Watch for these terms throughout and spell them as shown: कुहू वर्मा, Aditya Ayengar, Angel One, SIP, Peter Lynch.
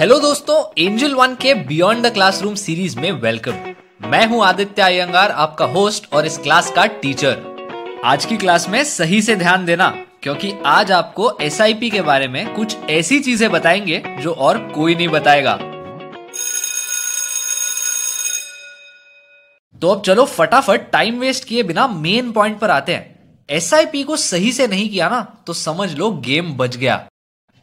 Hello दोस्तों, Angel One के beyond the classroom series में वेलकम। मैं हूं आदित्य अयंगार, आपका होस्ट और इस क्लास का टीचर। आज की क्लास में सही से ध्यान देना, क्योंकि आज आपको SIP के बारे में कुछ ऐसी चीजें बताएंगे जो और कोई नहीं बताएगा। तो अब चलो फटाफट टाइम वेस्ट किए बिना मेन पॉइंट पर आते हैं। SIP को सही से नहीं किया ना तो समझ लो गेम बच गया।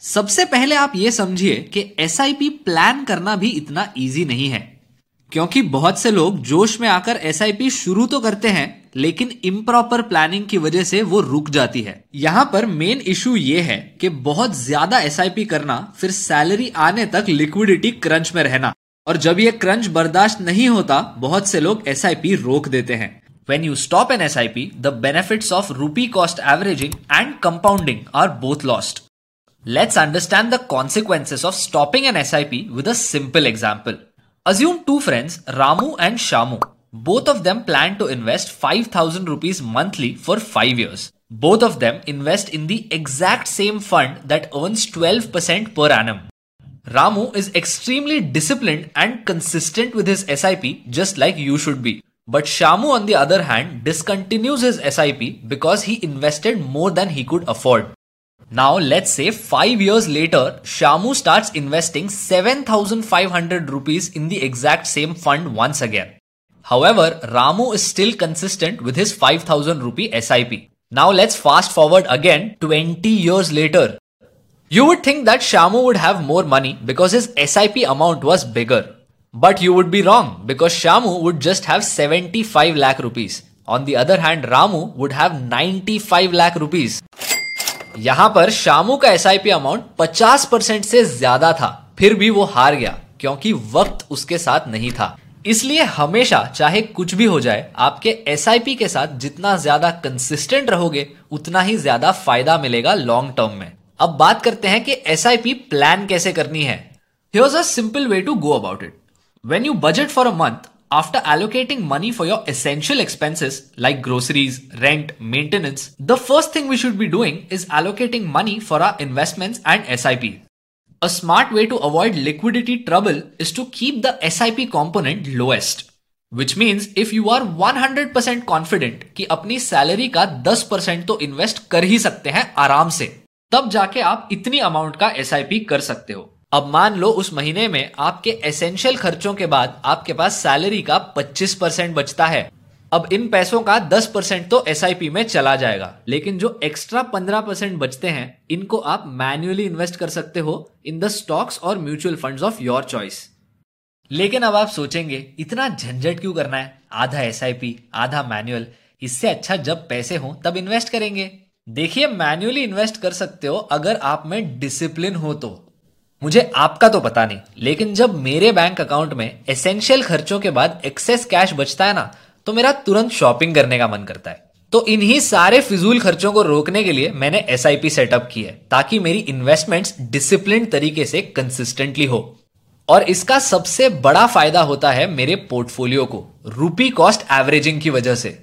सबसे पहले आप ये समझिए कि SIP प्लान करना भी इतना इजी नहीं है, क्योंकि बहुत से लोग जोश में आकर SIP शुरू तो करते हैं, लेकिन इम्प्रॉपर प्लानिंग की वजह से वो रुक जाती है। यहाँ पर मेन इशू ये है कि बहुत ज्यादा SIP करना, फिर सैलरी आने तक लिक्विडिटी क्रंच में रहना, और जब ये क्रंच बर्दाश्त नहीं होता, बहुत से लोग SIP रोक देते हैं। When you stop an SIP, the benefits of rupee cost averaging and compounding are both lost. Let's understand the consequences of stopping an SIP with a simple example. Assume two friends, Ramu and Shamu. Both of them plan to invest 5,000 rupees monthly for 5 years. Both of them invest in the exact same fund that earns 12% per annum. Ramu is extremely disciplined and consistent with his SIP, just like you should be. But Shamu, on the other hand, discontinues his SIP because he invested more than he could afford. Now let's say 5 years later, Shamu starts investing 7,500 rupees in the exact same fund once again. However, Ramu is still consistent with his 5,000 rupee SIP. Now let's fast forward again 20 years later. You would think that Shamu would have more money because his SIP amount was bigger. But you would be wrong, because Shamu would just have 75 lakh rupees. On the other hand, Ramu would have 95 lakh rupees. यहाँ पर शामू का SIP amount 50% से ज्यादा था, फिर भी वो हार गया, क्योंकि वक्त उसके साथ नहीं था। इसलिए हमेशा, चाहे कुछ भी हो जाए, आपके SIP के साथ जितना ज्यादा कंसिस्टेंट रहोगे, उतना ही ज्यादा फायदा मिलेगा लॉन्ग टर्म में। अब बात करते हैं कि SIP प्लान कैसे करनी है। Here's a simple way to go about it. When you budget for a month, after allocating money for your essential expenses like groceries, rent, maintenance, the first thing we should be doing is allocating money for our investments and SIP. A smart way to avoid liquidity trouble is to keep the SIP component lowest. Which means if you are 100% confident कि अपनी salary का 10% तो invest कर ही सकते हैं आराम से, तब जाके आप इतनी amount का SIP कर सकते हो। अब मान लो उस महीने में आपके एसेंशियल खर्चों के बाद आपके पास सैलरी का 25% बचता है। अब इन पैसों का 10% तो SIP में चला जाएगा, लेकिन जो एक्स्ट्रा 15% बचते हैं, इनको आप मैन्युअली इन्वेस्ट कर सकते हो इन द स्टॉक्स और mutual funds of your choice. लेकिन अब आप सोचेंगे, इतना झंझट क्यों करना है, आधा SIP आधा मैन्युअल, इससे अच्छा जब पैसे हो तब इन्वेस्ट करेंगे। देखिए, मैन्युअली इन्वेस्ट कर सकते हो अगर आप में डिसिप्लिन हो तो। मुझे आपका तो पता नहीं, लेकिन जब मेरे बैंक अकाउंट में एसेंशियल खर्चों के बाद एक्सेस कैश बचता है ना, तो मेरा तुरंत शॉपिंग करने का मन करता है। तो इन्हीं सारे फिजूल खर्चों को रोकने के लिए मैंने SIP सेटअप की है, ताकि मेरी इन्वेस्टमेंट्स डिसिप्लिन तरीके से कंसिस्टेंटली हो। और इसका सबसे बड़ा फायदा होता है मेरे पोर्टफोलियो को रूपी कॉस्ट एवरेजिंग की वजह से।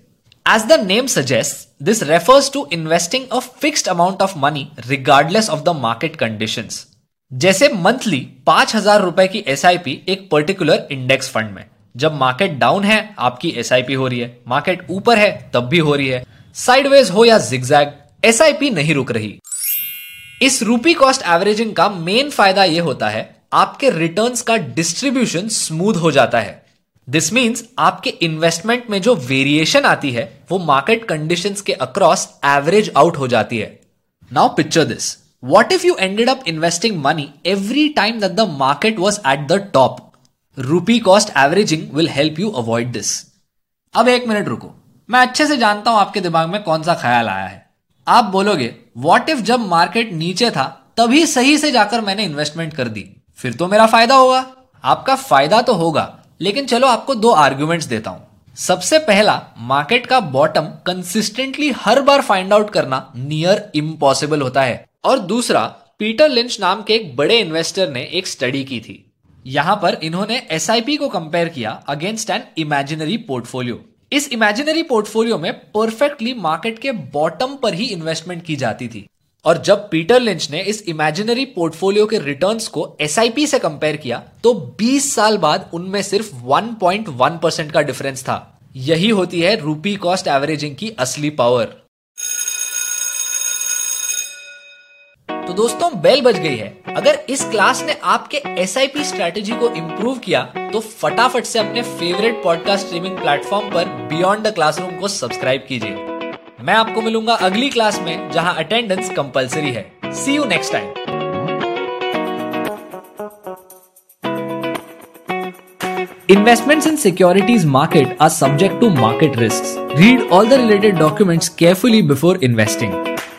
As the name suggests, this refers to investing a fixed amount of money regardless of the market conditions. जैसे मंथली 5,000 रुपए की SIP एक पर्टिकुलर इंडेक्स फंड में। जब मार्केट डाउन है आपकी SIP हो रही है, मार्केट ऊपर है तब भी हो रही है, साइडवेज हो या जिगजैग, SIP नहीं रुक रही। इस रूपी कॉस्ट एवरेजिंग का मेन फायदा यह होता है, आपके रिटर्न्स का डिस्ट्रीब्यूशन स्मूथ हो जाता है। दिस मीन्स आपके इन्वेस्टमेंट में जो वेरिएशन आती है वो मार्केट कंडीशंस के अक्रॉस एवरेज आउट हो जाती है। Now picture this. What if you ended up investing money every time that the market was at the top? Rupee cost averaging will help you avoid this. अब एक minute रुको, मैं अच्छे से जानता हूं आपके दिमाग में कौन सा ख्याल आया है। आप बोलोगे, what if जब मार्केट नीचे था तभी सही से जाकर मैंने इन्वेस्टमेंट कर दी, फिर तो मेरा फायदा होगा। आपका फायदा तो होगा, लेकिन चलो आपको दो आर्ग्यूमेंट्स देता हूं। सबसे पहला, मार्केट का बॉटम कंसिस्टेंटली हर बार फाइंड आउट करना नियर इम्पॉसिबल होता है। और दूसरा, पीटर लिंच नाम के एक बड़े इन्वेस्टर ने एक स्टडी की थी। यहां पर इन्होंने SIP को कंपेयर किया अगेंस्ट एन इमेजिनरी पोर्टफोलियो। इस इमेजिनरी पोर्टफोलियो में परफेक्टली मार्केट के बॉटम पर ही इन्वेस्टमेंट की जाती थी, और जब पीटर लिंच ने इस इमेजिनरी पोर्टफोलियो के रिटर्न्स को एसआईपी से कंपेयर किया तो 20 साल बाद उनमें सिर्फ 1.1% का डिफरेंस था। यही होती है रूपी कॉस्ट एवरेजिंग की असली पावर। तो दोस्तों बेल बज गई है। अगर इस क्लास ने आपके एसआईपी स्ट्रेटेजी को इम्प्रूव किया तो फटाफट से अपने फेवरेट पॉडकास्ट स्ट्रीमिंग प्लेटफॉर्म पर बियॉन्ड द क्लासरूम को सब्सक्राइब कीजिए। मैं आपको मिलूंगा अगली क्लास में जहां अटेंडेंस कंपलसरी है। See you next time. Investments in securities market are subject to market risks. Read all the related documents carefully before investing.